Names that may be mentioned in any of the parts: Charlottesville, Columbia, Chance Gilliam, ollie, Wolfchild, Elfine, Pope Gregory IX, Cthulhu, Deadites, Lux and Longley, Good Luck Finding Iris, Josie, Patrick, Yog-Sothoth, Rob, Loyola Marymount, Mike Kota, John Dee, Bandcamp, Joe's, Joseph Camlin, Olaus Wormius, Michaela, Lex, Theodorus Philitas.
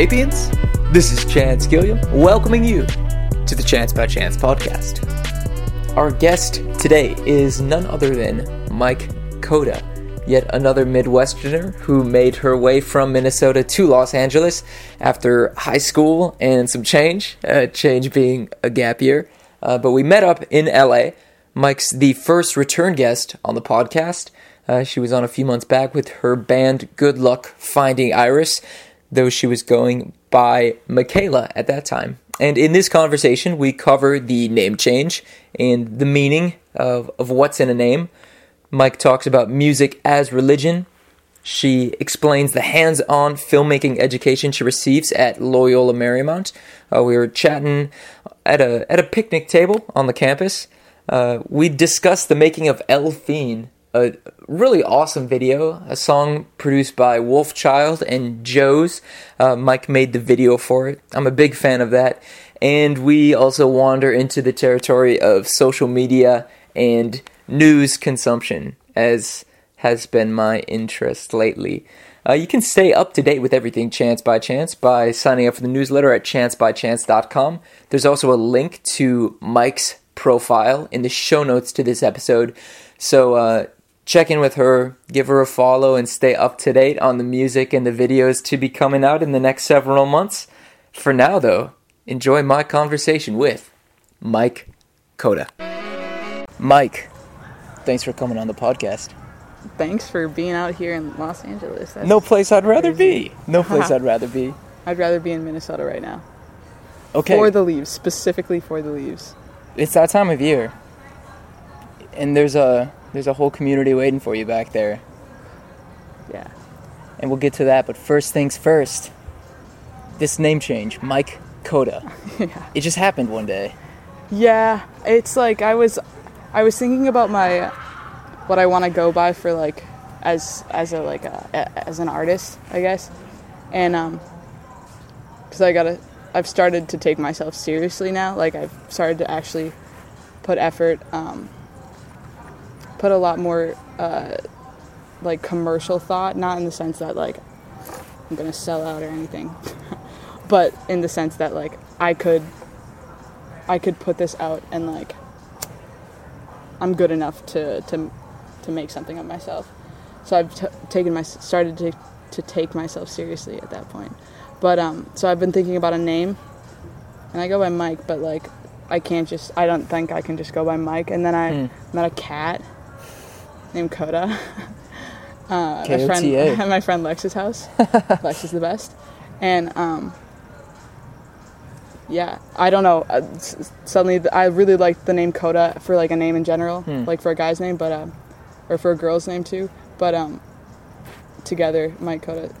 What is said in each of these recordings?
Sapiens, this is Chance Gilliam, welcoming you to the Chance by Chance podcast. Our guest today is none other than Mike Kota, yet another Midwesterner who made her way from Minnesota to Los Angeles after high school and some change, change being a gap year. But we met up in LA. Mike's the first return guest on the podcast. She was on a few months back with her band Good Luck Finding Iris, though she was going by Michaela at that time. And in this conversation, we cover the name change and the meaning of what's in a name. Mike talks about music as religion. She explains the hands-on filmmaking education she receives at Loyola Marymount. We were chatting at a picnic table on the campus. We discussed the making of Elfine, a really awesome video, a song produced by Wolfchild and Joe's. Mike made the video for it. I'm a big fan of that. And we also wander into the territory of social media and news consumption, as has been my interest lately. You can stay up to date with everything Chance by Chance by signing up for the newsletter at chancebychance.com. There's also a link to Mike's profile in the show notes to this episode. So check in with her, give her a follow, and stay up to date on the music and the videos to be coming out in the next several months. For now, though, enjoy my conversation with Mike Kota. Mike, thanks for coming on the podcast. Thanks for being out here in Los Angeles. That's no place I'd rather be. No place I'd rather be. I'd rather be in Minnesota right now. Okay. For the leaves, specifically for the leaves. It's that time of year. And there's a whole community waiting for you back there. Yeah. And we'll get to that, but first things first. This name change, Mike Kota. Yeah. It just happened one day. Yeah, it's like I was thinking about what I want to go by for like as an artist, I guess, and because I've started to take myself seriously now. Like I've started to actually put effort, put a lot more like commercial thought, not in the sense that like I'm gonna sell out or anything, but in the sense that like I could put this out and like I'm good enough to make something of myself. So I've started to take myself seriously at that point. But so I've been thinking about a name, and I go by Mike, but like I don't think I can just go by Mike. And then I met a cat named Kota. At my friend Lex's house. Lex is the best. And yeah, I don't know. Suddenly, I really liked the name Kota for like a name in general, like for a guy's name, but or for a girl's name too. But together, Mike Kota,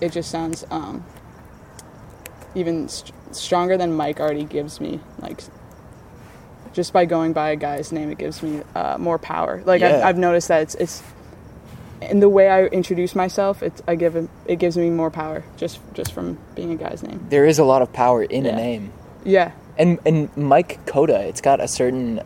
it just sounds even stronger than Mike already gives me. Like just by going by a guy's name, it gives me more power. Like yeah. I've noticed that it's in the way I introduce myself, it gives me more power just from being a guy's name. There is a lot of power in a name. Yeah. And Mike Kota, it's got a certain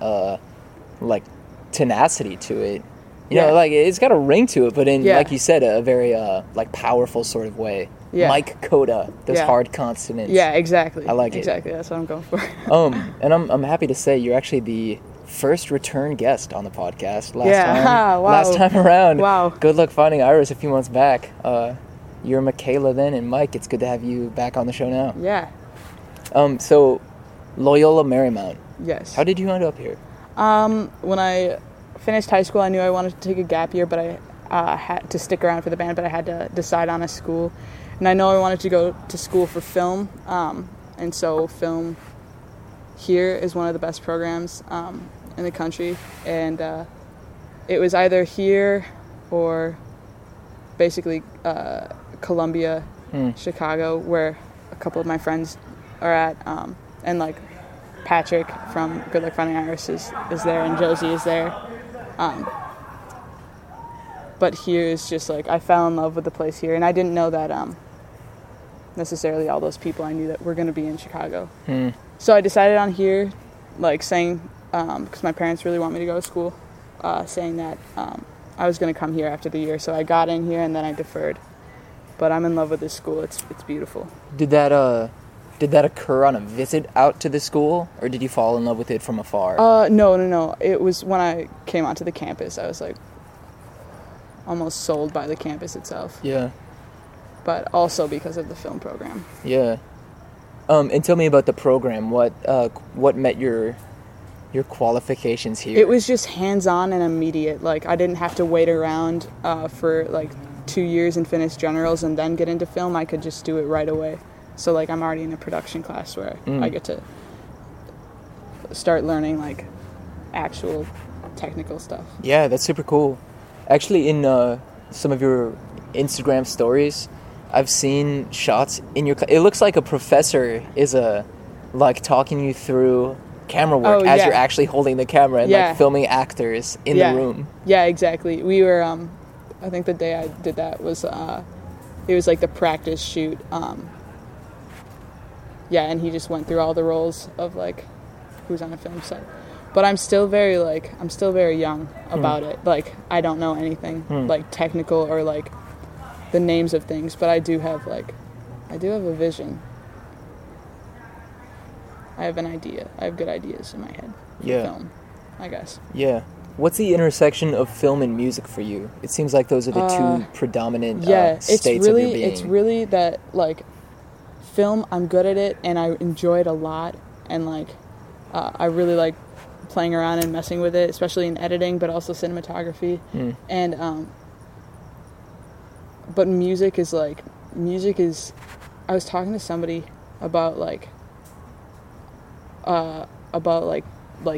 like tenacity to it. You know, like it's got a ring to it, but in like you said, a very like powerful sort of way. Yeah. Mike Kota, those hard consonants. Yeah, exactly. I like it. Exactly, that's what I'm going for. And I'm happy to say you're actually the first return guest on the podcast last time around. Wow. Good Luck Finding Iris a few months back. You're Michaela then, and Mike, it's good to have you back on the show now. Yeah. So, Loyola Marymount. Yes. How did you end up here? When I finished high school, I knew I wanted to take a gap year, but I had to stick around for the band, but I had to decide on a school. And I know I wanted to go to school for film, and so film here is one of the best programs in the country, and it was either here or basically Columbia, Chicago, where a couple of my friends are at, and like Patrick from Good Luck Finding Iris is there, and Josie is there, but here is just like I fell in love with the place here, and I didn't know that necessarily all those people I knew that were going to be in Chicago. So I decided on here, like saying, because my parents really want me to go to school, saying that I was going to come here after the year. So I got in here and then I deferred. But I'm in love with this school. It's beautiful. Did that occur on a visit out to the school, or did you fall in love with it from afar? No. It was when I came onto the campus. I was like almost sold by the campus itself. Yeah. But also because of the film program. Yeah. And tell me about the program. What met your qualifications here? It was just hands-on and immediate. Like, I didn't have to wait around for like 2 years and finish generals and then get into film. I could just do it right away. So, like, I'm already in a production class where I get to start learning, like, actual technical stuff. Yeah, that's super cool. Actually, in some of your Instagram stories, I've seen shots in your... It looks like a professor is, talking you through camera work as you're actually holding the camera and, filming actors in the room. Yeah, exactly. We were... I think the day I did that was... it was, like, the practice shoot... and he just went through all the roles of, like, who's on a film set. But I'm still very young about it. Like, I don't know anything, technical or, like, the names of things. But I do have, a vision. I have an idea. I have good ideas in my head. Yeah. Film, I guess. Yeah. What's the intersection of film and music for you? It seems like those are the two predominant states of your being. It's really that, like... Film, I'm good at it, and I enjoy it a lot, and I really like playing around and messing with it, especially in editing, but also cinematography. And but music is I was talking to somebody about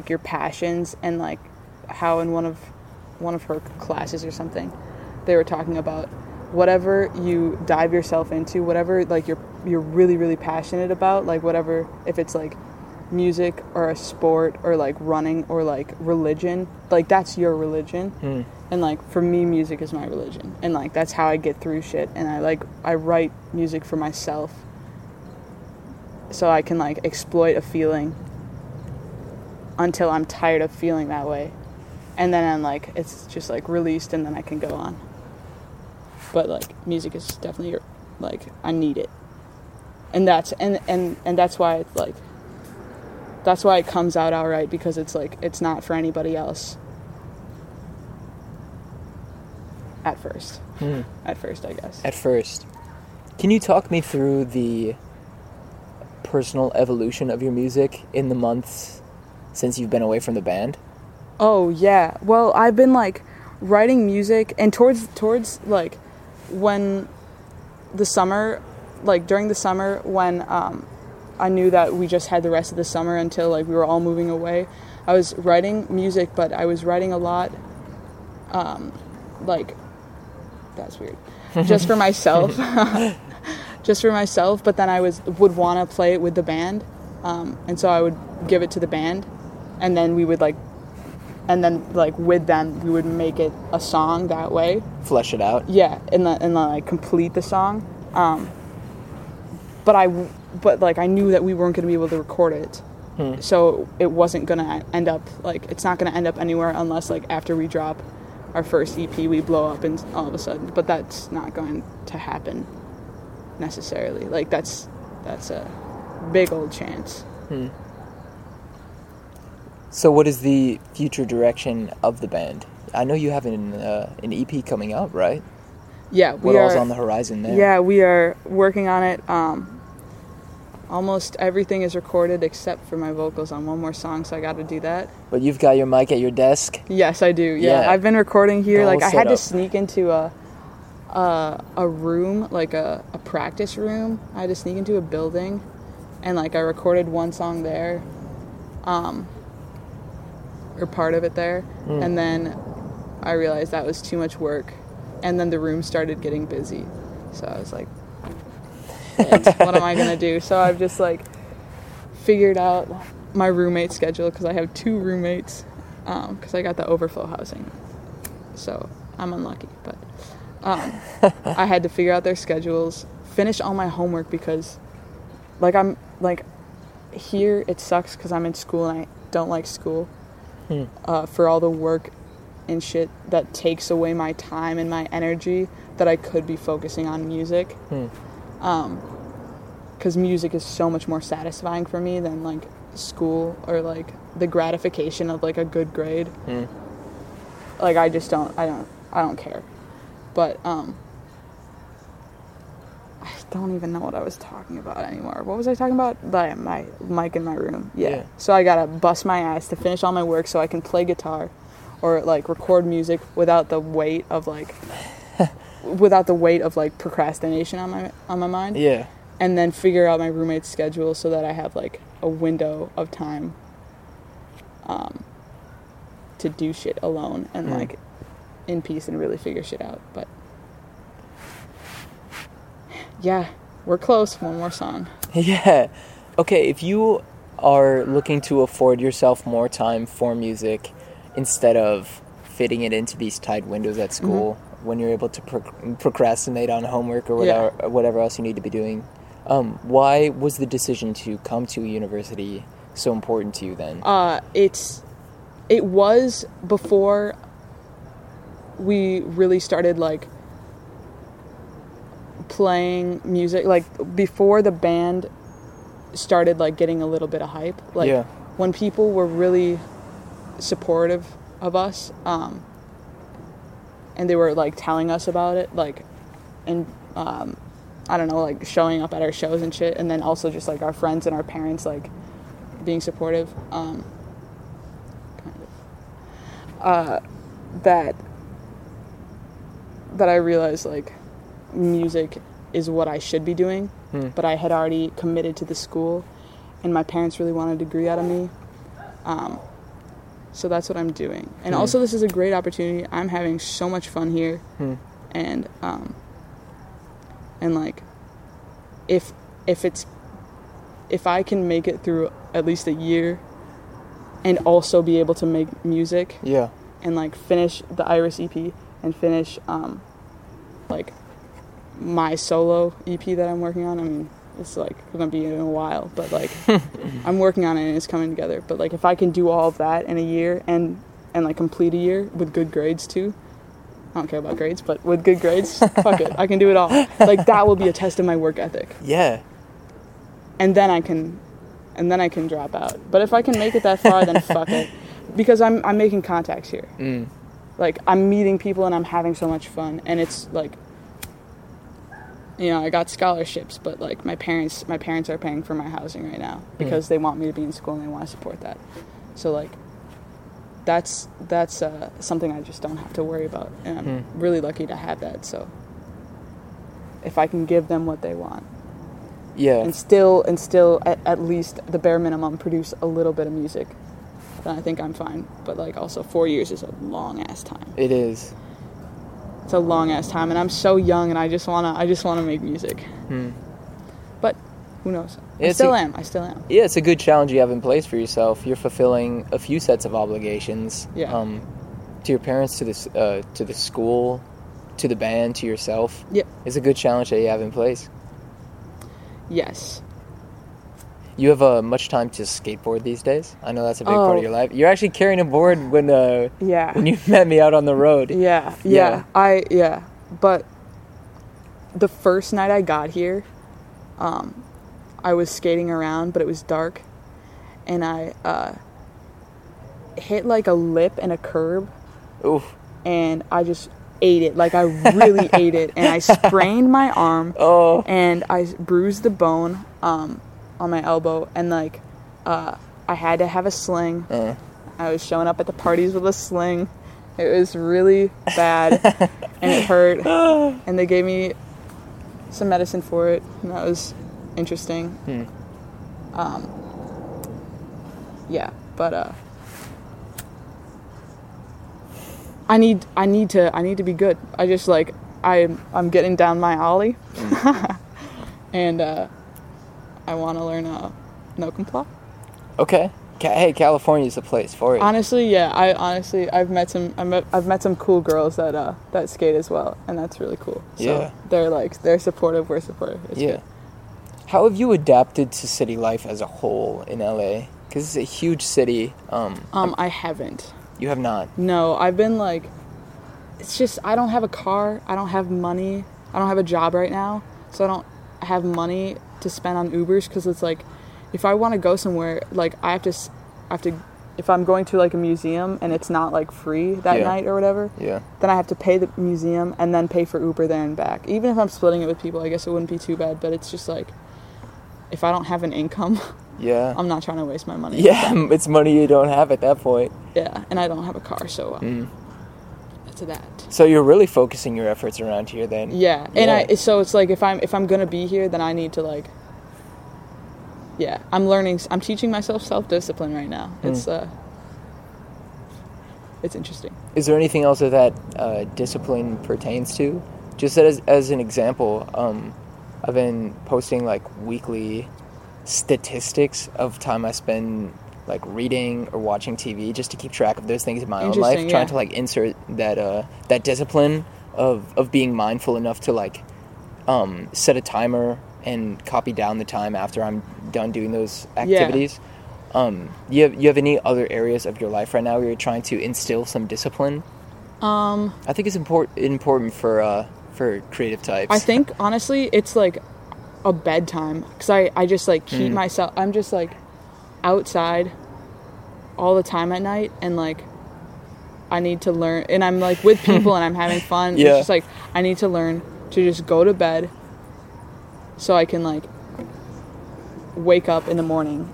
your passions, and like how in one of her classes or something, they were talking about whatever you dive yourself into, whatever like you're really, really passionate about, like whatever, if it's like music or a sport or like running or like religion, like that's your religion. And like for me, music is my religion, and like that's how I get through shit, and I write music for myself so I can like exploit a feeling until I'm tired of feeling that way, and then I'm like, it's just like released, and then I can go on. But like music is definitely like I need it. And that's why it comes out all right, because it's like it's not for anybody else at first. At first, I guess. At first. Can you talk me through the personal evolution of your music in the months since you've been away from the band? Oh, yeah. Well, I've been like writing music, and towards like when the summer... Like, during the summer, when I knew that we just had the rest of the summer until, like, we were all moving away, I was writing music, but I was writing a lot, that's weird, just for myself, but then I would want to play it with the band, and so I would give it to the band, and then we would, like, and then, like, with them, we would make it a song that way. Flesh it out. Yeah, and complete the song, But I knew that we weren't going to be able to record it, so it wasn't going to end up, like, it's not going to end up anywhere unless, like, after we drop our first EP, we blow up and all of a sudden, but that's not going to happen necessarily. Like, that's a big old chance. So what is the future direction of the band? I know you have an EP coming up, right? Yeah, what all's on the horizon there? Yeah, we are working on it. Almost everything is recorded except for my vocals on one more song, so I got to do that. But you've got your mic at your desk? Yes, I do. Yeah. I've been recording here. Like, I had to sneak into a room, like a practice room. I had to sneak into a building, and like I recorded one song there, or part of it there, and then I realized that was too much work. And then the room started getting busy. So I was like, what am I going to do? So I've just, like, figured out my roommate schedule, because I have two roommates, because I got the overflow housing. So I'm unlucky. But I had to figure out their schedules, finish all my homework, because, like, I'm, like, here it sucks because I'm in school and I don't like school for all the work and shit that takes away my time and my energy that I could be focusing on music. Because music is so much more satisfying for me than, like, school or, like, the gratification of, like, a good grade. Like, I just don't, I don't care. But, I don't even know what I was talking about anymore. What was I talking about? My mic in my room. Yeah. So I gotta bust my ass to finish all my work so I can play guitar or, like, record music without the weight of, like, procrastination on my mind. Yeah. And then figure out my roommate's schedule so that I have, like, a window of time to do shit alone and, like, in peace and really figure shit out. But, yeah, we're close. One more song. Yeah. Okay, if you are looking to afford yourself more time for music instead of fitting it into these tight windows at school, when you're able to procrastinate on homework or whatever, whatever else you need to be doing, why was the decision to come to university so important to you then? It was before we really started, like, playing music, like, before the band started, like, getting a little bit of hype. Like, when people were really supportive of us, and they were, like, telling us about it, like, and, I don't know, like, showing up at our shows and shit, and then also just, like, our friends and our parents, like, being supportive, that I realized, like, music is what I should be doing, but I had already committed to the school, and my parents really wanted a degree out of me, so that's what I'm doing. And also, this is a great opportunity. I'm having so much fun here. And like, if I can make it through at least a year and also be able to make music. And, like, finish the Iris EP and finish, like, my solo EP that I'm working on. I mean, it's, like, going to be in a while, but, like, I'm working on it and it's coming together. But, like, if I can do all of that in a year and like, complete a year with good grades, too. I don't care about grades, but with good grades, fuck it. I can do it all. Like, that will be a test of my work ethic. Yeah. And then I can drop out. But if I can make it that far, then fuck it. Because I'm making contacts here. Like, I'm meeting people and I'm having so much fun. And it's, like, you know, I got scholarships, but, like, my parents are paying for my housing right now because they want me to be in school and they want to support that. So, like, that's something I just don't have to worry about, and I'm really lucky to have that. So, if I can give them what they want, and still at least the bare minimum produce a little bit of music, then I think I'm fine. But, like, also 4 years is a long ass time. It is. It's a long ass time, and I'm so young, and I just wanna make music. But who knows? I still am. Yeah, it's a good challenge you have in place for yourself. You're fulfilling a few sets of obligations. Yeah. To your parents, to the school, to the band, to yourself. Yep. It's a good challenge that you have in place. Yes. You have much time to skateboard these days. I know that's a big part of your life. You're actually carrying a board when you met me out on the road. Yeah. But the first night I got here, I was skating around, but it was dark, and I hit, like, a lip and a curb. Oof. And I just ate it. Like, I really ate it, and I sprained my arm. Oh. And I bruised the bone on my elbow, and, like, I had to have a sling. I was showing up at the parties with a sling. It was really bad, and it hurt, and they gave me some medicine for it, and that was interesting. But I need to be good. I just, like, I'm getting down my ollie, and I want to learn no comply. Okay. Hey, California's the place for it. Honestly, yeah. I've met some cool girls that skate as well, and that's really cool. So they're supportive. We're supportive. It's good. How have you adapted to city life as a whole in LA? Because it's a huge city. I haven't. You have not? No, I've been, like, it's just, I don't have a car, I don't have money, I don't have a job right now, so I don't have money to spend on Ubers, because it's like, if I want to go somewhere, like, I have to, if I'm going to, like, a museum and it's not, like, free that night or whatever, then I have to pay the museum and then pay for Uber there and back. Even if I'm splitting it with people, I guess it wouldn't be too bad, but it's just, like, if I don't have an income, I'm not trying to waste my money. Yeah, it's money you don't have at that point. Yeah, and I don't have a car, so that's that. So you're really focusing your efforts around here then. Yeah, and so it's, like, if I'm going to be here, then I need to, like, I'm learning. I'm teaching myself self-discipline right now. It's interesting. Is there anything else that discipline pertains to? Just as an example, I've been posting like weekly statistics of time I spend like reading or watching TV, just to keep track of those things in my own life, trying to like insert that discipline of being mindful enough to like set a timer and copy down the time after I'm done doing those activities. Yeah. You have any other areas of your life right now where you're trying to instill some discipline? I think it's important for creative types. I think honestly it's like a bedtime, because I just like keep myself, I'm just like outside all the time at night, and like I need to learn, and I'm like with people and I'm having fun. It's just like I need to learn to just go to bed so I can like wake up in the morning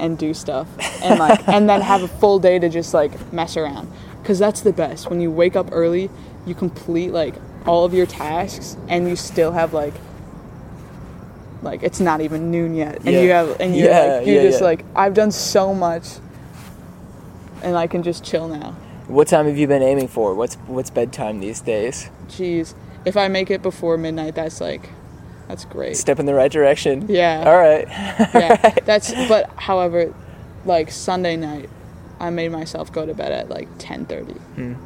and do stuff, and like and then have a full day to just like mess around, because that's the best. When you wake up early, you complete like all of your tasks and you still have like it's not even noon yet, and you're like, I've done so much and I can just chill now. What time have you been aiming for? What's bedtime these days? Jeez, if I make it before midnight, that's like, that's great. Step in the right direction. Yeah. All right. But however, like Sunday night, I made myself go to bed at like 10:30, and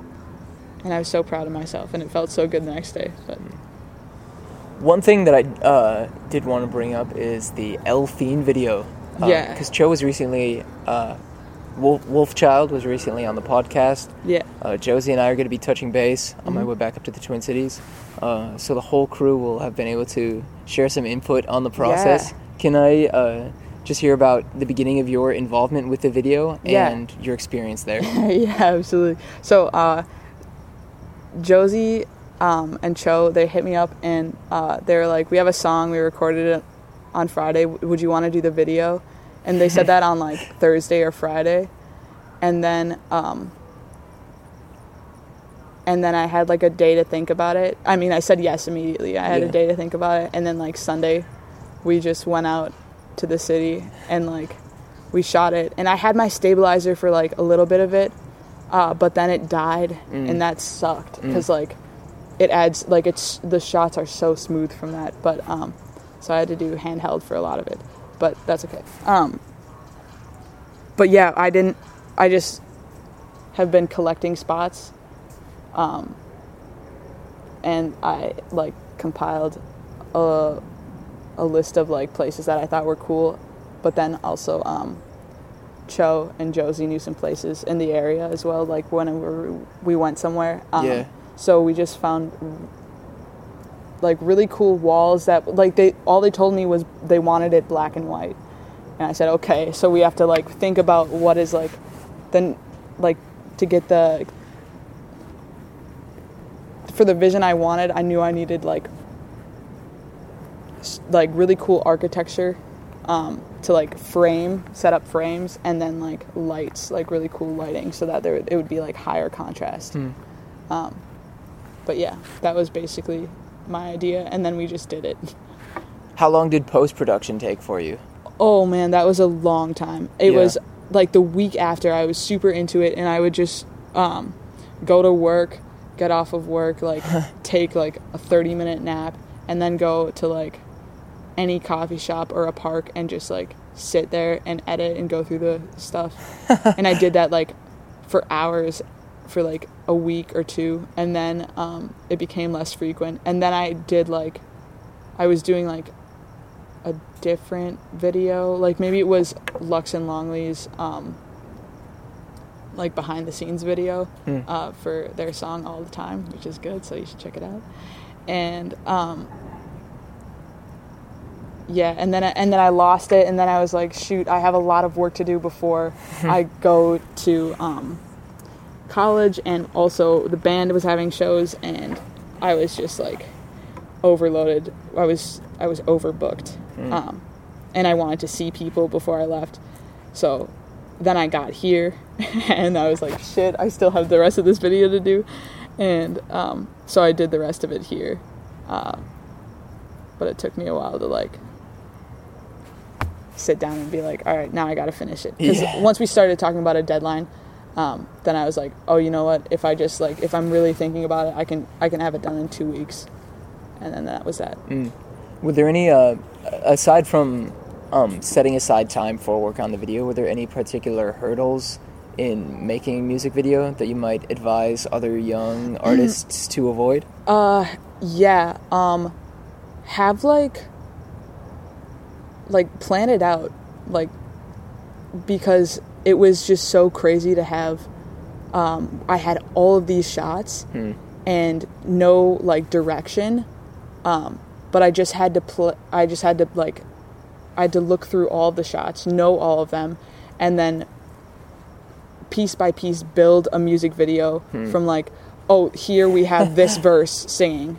I was so proud of myself, and it felt so good the next day. But one thing that I did want to bring up is the Elfine video. Because Joe was recently, Wolfchild was recently on the podcast. Yeah. Josie and I are going to be touching base on my way back up to the Twin Cities. So the whole crew will have been able to share some input on the process. Yeah. Can I just hear about the beginning of your involvement with the video and your experience there? Yeah, absolutely. So Josie and Cho, they hit me up, and they were like, we have a song, we recorded it on Friday. Would you want to do the video? And they said that on like Thursday or Friday. And then I had like a day to think about it. I mean, I said yes immediately. I had a day to think about it. And then like Sunday, we just went out to the city and like we shot it. And I had my stabilizer for like a little bit of it, but then it died, and that sucked, because like it adds, like it's, the shots are so smooth from that. But so I had to do handheld for a lot of it. But that's okay. But yeah, I just have been collecting spots, and I like compiled a list of like places that I thought were cool, but then also Cho and Josie knew some places in the area as well, like when we went somewhere. So we just found like really cool walls that like they told me was they wanted it black and white, and I said okay, so we have to like think about what is like then like to get the for the vision I wanted. I knew I needed like really cool architecture to like set up frames, and then like lights, like really cool lighting, so that it would be like higher contrast. But yeah, that was basically my idea, and then we just did it. How long did post-production take for you? Oh man, that was a long time. It was like the week after. I was super into it, and I would just go to work, get off of work, like take like a 30-minute nap, and then go to like any coffee shop or a park and just like sit there and edit and go through the stuff. And I did that like for hours for like a week or two, and then it became less frequent, and then I was doing like a different video, like maybe it was Lux and Longley's like behind the scenes video for their song all the time, which is good, so you should check it out. And and then I lost it, and then I was like, shoot, I have a lot of work to do before I go to college. And also the band was having shows, and I was just like overloaded. I was overbooked, and I wanted to see people before I left. So then I got here, and I was like, shit, I still have the rest of this video to do. And so I did the rest of it here, but it took me a while to like sit down and be like, all right, now I gotta finish it. Because once we started talking about a deadline, then I was like, oh, you know what? If I just like, if I'm really thinking about it, I can have it done in 2 weeks. And then that was that. Were there any aside from setting aside time for work on the video, were there any particular hurdles in making a music video that you might advise other young artists to avoid? Have like plan it out, like, because it was just so crazy to have. I had all of these shots and no like direction. But I just had to look through all the shots, know all of them, and then piece by piece build a music video from like, oh, here we have this verse singing,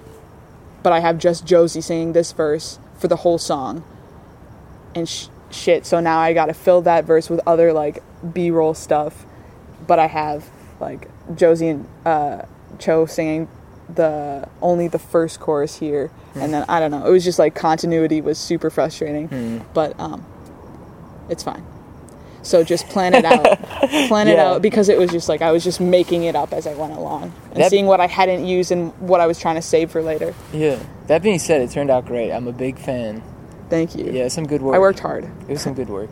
but I have just Josie singing this verse for the whole song, and shit, so now I gotta fill that verse with other like B-roll stuff, but I have like Josie and Cho singing only the first chorus here, and then I don't know, it was just like continuity was super frustrating, but it's fine. So just plan it out. Because it was just like I was just making it up as I went along and seeing what I hadn't used and what I was trying to save for later. That being said, it turned out great. I'm a big fan. Thank you. Some good work. I worked hard. It was some good work.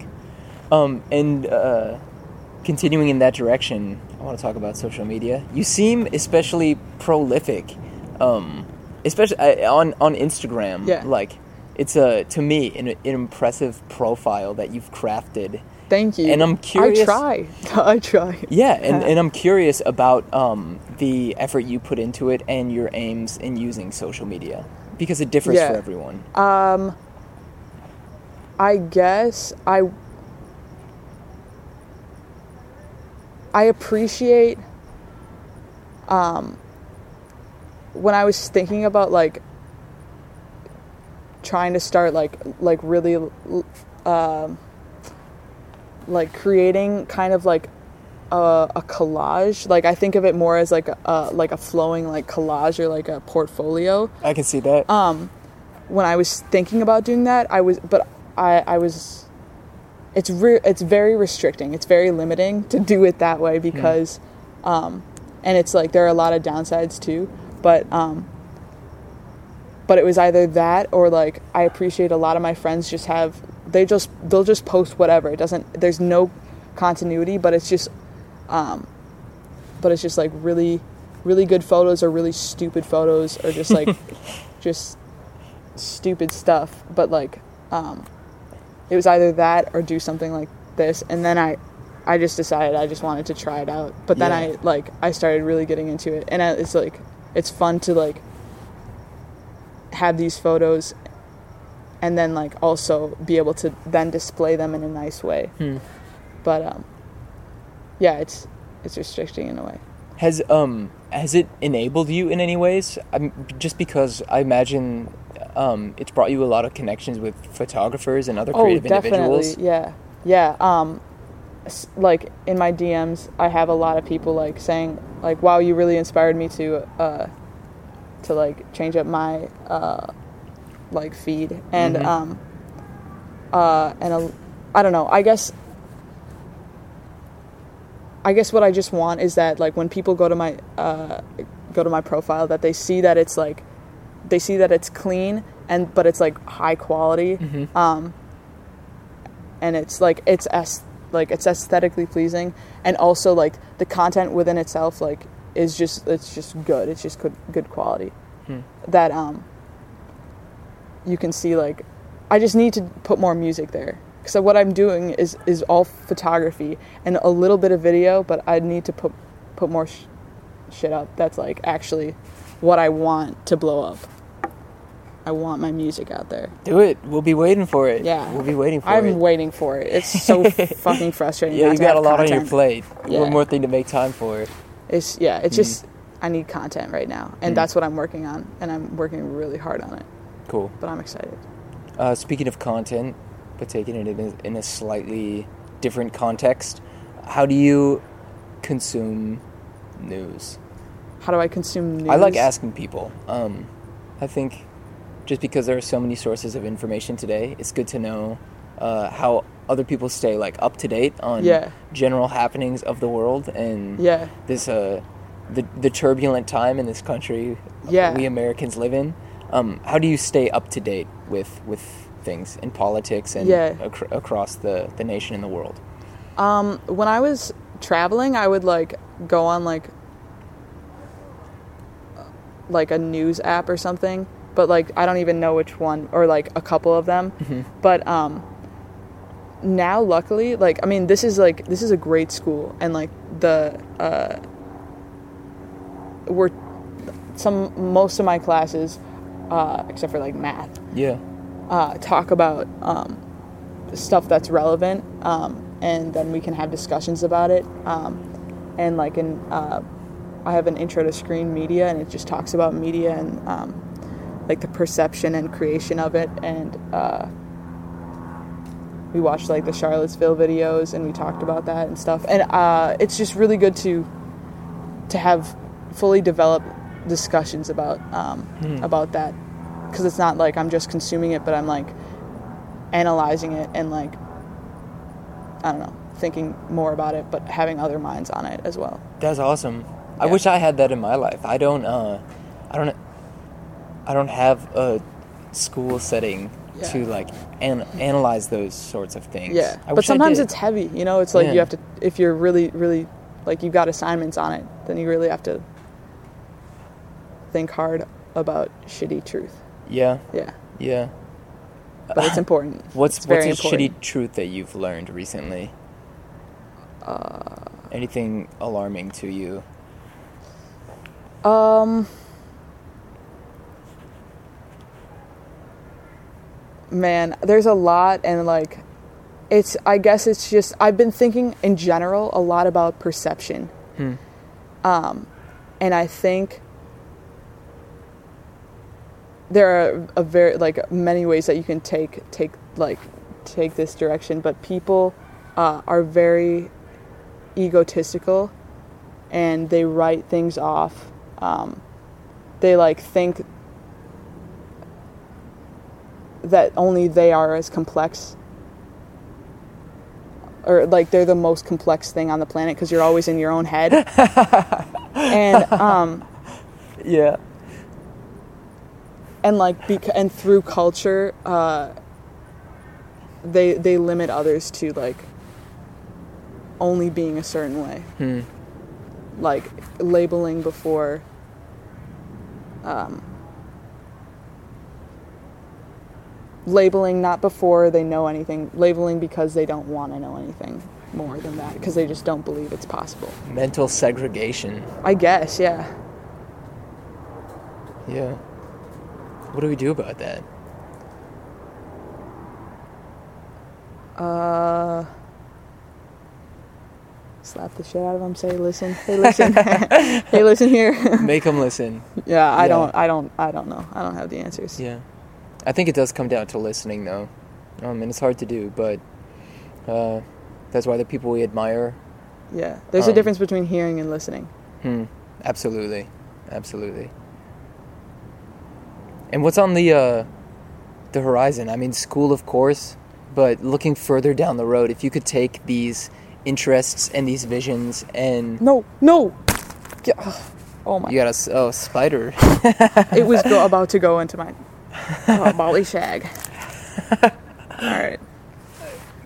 Continuing in that direction, I want to talk about social media. You seem especially prolific, especially on Instagram. Like, it's to me an impressive profile that you've crafted. Thank you. And I'm curious. I try. And I'm curious about the effort you put into it and your aims in using social media, because it differs for everyone. I guess I appreciate, when I was thinking about, like, trying to start, like really, like, creating kind of, like, a collage. Like, I think of it more as, like, a flowing, like, collage or, like, a portfolio. I can see that. When I was thinking about doing that, it's very restricting. It's very limiting to do it that way because, and it's like there are a lot of downsides too. But it was either that or like I appreciate a lot of my friends just have they'll just post whatever. There's no continuity, but it's just, like really, really good photos or really stupid photos or just like just stupid stuff. But like. It was either that or do something like this. And then I just decided I just wanted to try it out. But then I started really getting into it. And it's like, it's fun to like have these photos and then like also be able to then display them in a nice way. But it's restricting in a way. Has it enabled you in any ways? Just because I imagine... it's brought you a lot of connections with photographers and other creative individuals. Yeah. Like in my DMs, I have a lot of people like saying like, wow, you really inspired me to like change up my, like feed. And, I don't know, I guess what I just want is that like when people go to my profile that they see that it's like, they see that it's clean but it's like high quality, and it's like it's aesthetically pleasing, and also like the content within itself like is just good quality. That you can see like I just need to put more music there So what I'm doing is all photography and a little bit of video, but I need to put more shit up. That's like actually what I want to blow up. I want my music out there. Do it. We'll be waiting for it. Yeah. We'll be waiting for it. I'm waiting for it. It's so fucking frustrating. Yeah, you got a lot on your plate. Yeah. One more thing to make time for. It's just, I need content right now. And that's what I'm working on. And I'm working really hard on it. Cool. But I'm excited. Speaking of content, but taking it in a slightly different context, how do you consume news? How do I consume news? I like asking people. I think... just because there are so many sources of information today, it's good to know how other people stay like up to date on general happenings of the world and this the turbulent time in this country we Americans live in. How do you stay up to date with things in politics and across the nation and the world? When I was traveling, I would like go on like a news app or something. But, like, I don't even know which one, or, like, a couple of them. Mm-hmm. But now, luckily, like, I mean, this is a great school. And, like, most of my classes, except for, like, math. Yeah. Talk about stuff that's relevant. And then we can have discussions about it. And, like, I have an intro to screen media, and it just talks about media and... like the perception and creation of it, and we watched like the Charlottesville videos, and we talked about that and stuff. And it's just really good to have fully developed discussions about that, because it's not like I'm just consuming it, but I'm like analyzing it and like I don't know, thinking more about it, but having other minds on it as well. That's awesome. Yeah. I wish I had that in my life. I don't have a school setting to, like, analyze those sorts of things. Yeah, but sometimes it's heavy, you know? It's like you have to, if you're really, really, like, you've got assignments on it, then you really have to think hard about shitty truth. Yeah. Yeah. Yeah. But it's important. What's a shitty truth that you've learned recently? Anything alarming to you? Man, there's a lot, and like I guess it's just I've been thinking in general a lot about perception. And I think there are a very like many ways that you can take this direction, but people are very egotistical and they write things off. They like think that only they are as complex, or like they're the most complex thing on the planet because you're always in your own head. And and like and through culture they limit others to like only being a certain way, like labeling before labeling not before they know anything, labeling because they don't want to know anything more than that, because they just don't believe it's possible. Mental segregation. I guess, yeah. Yeah. What do we do about that? Slap the shit out of them, say, listen. Hey, listen. Hey, listen here. Make them listen. Yeah, I don't know. I don't have the answers. Yeah. I think it does come down to listening, though, and it's hard to do, but that's why the people we admire... Yeah, there's a difference between hearing and listening. Absolutely, absolutely. And what's on the horizon? I mean, school, of course, but looking further down the road, if you could take these interests and these visions and... No! Oh, my... You got a spider. It was about to go into my... Oh, Molly Shag. Alright.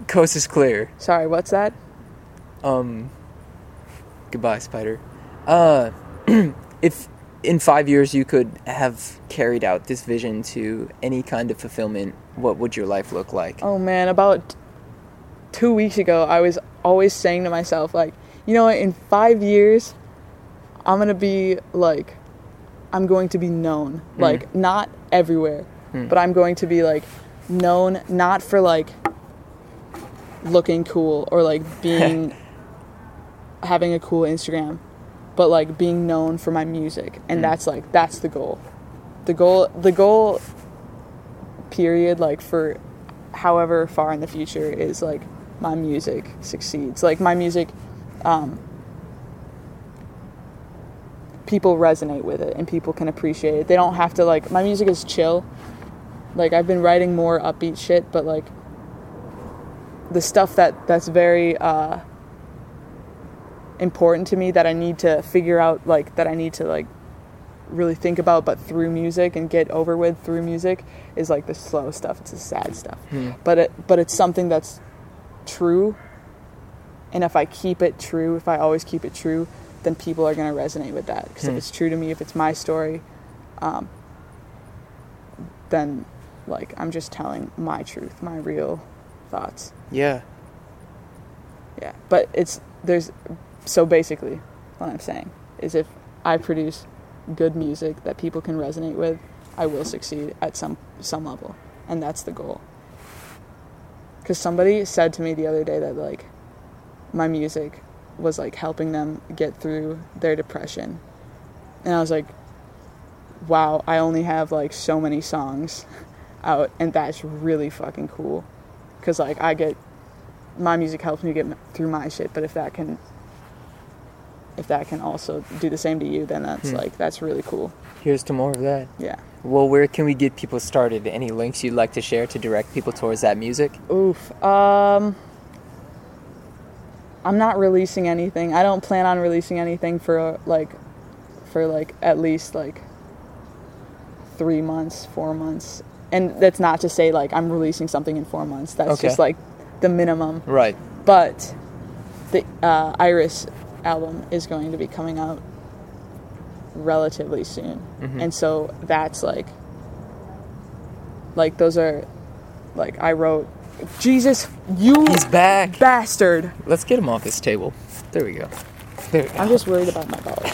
Coast is clear. Sorry, what's that? Goodbye, spider. If in 5 years you could have carried out this vision to any kind of fulfillment, what would your life look like? Oh, man, about 2 weeks ago, I was always saying to myself, like, you know what, in 5 years, I'm going to be known. Mm. Like, not everywhere, but I'm going to be, like, known not for, like, looking cool or, like, being, having a cool Instagram, but, like, being known for my music. And that's, like, that's the goal. The goal, period, like, for however far in the future is, like, my music succeeds. Like, my music, people resonate with it and people can appreciate it. They don't have to, like, my music is chill. Like, I've been writing more upbeat shit, but, like, the stuff that's very important to me that I need to figure out, like, that I need to, like, really think about, but through music and get over with through music, is, like, the slow stuff. It's the sad stuff. But it's something that's true, and if I keep it true, if I always keep it true, then people are going to resonate with that. Because if it's true to me, if it's my story, then, like, I'm just telling my truth, my real thoughts. Yeah. But so basically what I'm saying is, if I produce good music that people can resonate with, I will succeed at some level. And that's the goal. Because somebody said to me the other day that, like, my music was, like, helping them get through their depression. And I was like, wow, I only have, like, so many songs out, and that's really fucking cool. Because, like, my music helps me get through my shit, but if that can also do the same to you, then that's, like, that's really cool. Here's to more of that. Yeah. Well, where can we get people started? Any links you'd like to share to direct people towards that music? Oof. I'm not releasing anything. I don't plan on releasing anything for at least, like, 3 months, 4 months. And that's not to say, like, I'm releasing something in 4 months. That's just, like, the minimum. Right. But the Iris album is going to be coming out relatively soon. And so that's, like, those are, like, I wrote... Jesus, you... He's back. Bastard. Let's get him off this table. There we go. I'm just worried about my dollars.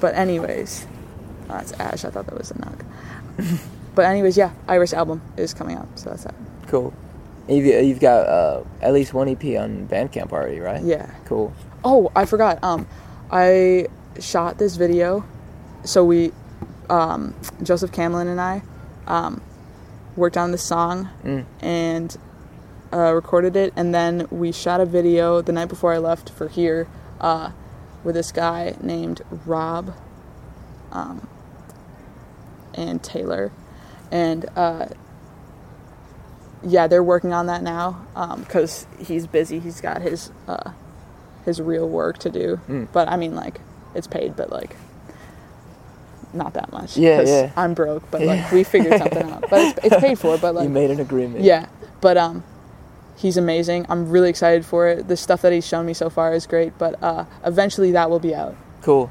But anyways... Oh, that's Ash. I thought that was a knock. But anyways, yeah, Iris album is coming out, so that's that. Cool. You've got at least one EP on Bandcamp already, right? Yeah. Cool. Oh, I forgot. I shot this video. So we... Joseph Camlin and I... worked on the song and recorded it, and then we shot a video the night before I left for here with this guy named Rob and Taylor, and they're working on that now because he's busy. He's got his real work to do, but I mean, like, it's paid, but, like, not that much. Yeah. I'm broke, but, like, we figured something out. But it's paid for, but, like... You made an agreement. Yeah. But, he's amazing. I'm really excited for it. The stuff that he's shown me so far is great, but, eventually that will be out. Cool.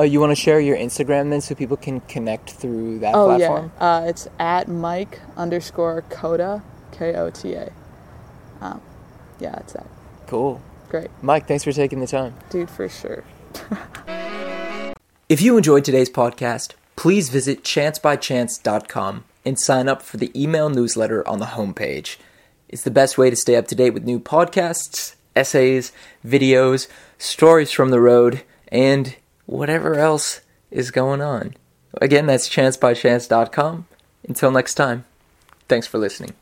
You want to share your Instagram, then, so people can connect through that platform? Oh, yeah. It's @Mike_Kota, Kota. Yeah, that's that. Cool. Great. Mike, thanks for taking the time. Dude, for sure. If you enjoyed today's podcast, please visit chancebychance.com and sign up for the email newsletter on the homepage. It's the best way to stay up to date with new podcasts, essays, videos, stories from the road, and whatever else is going on. Again, that's chancebychance.com. Until next time, thanks for listening.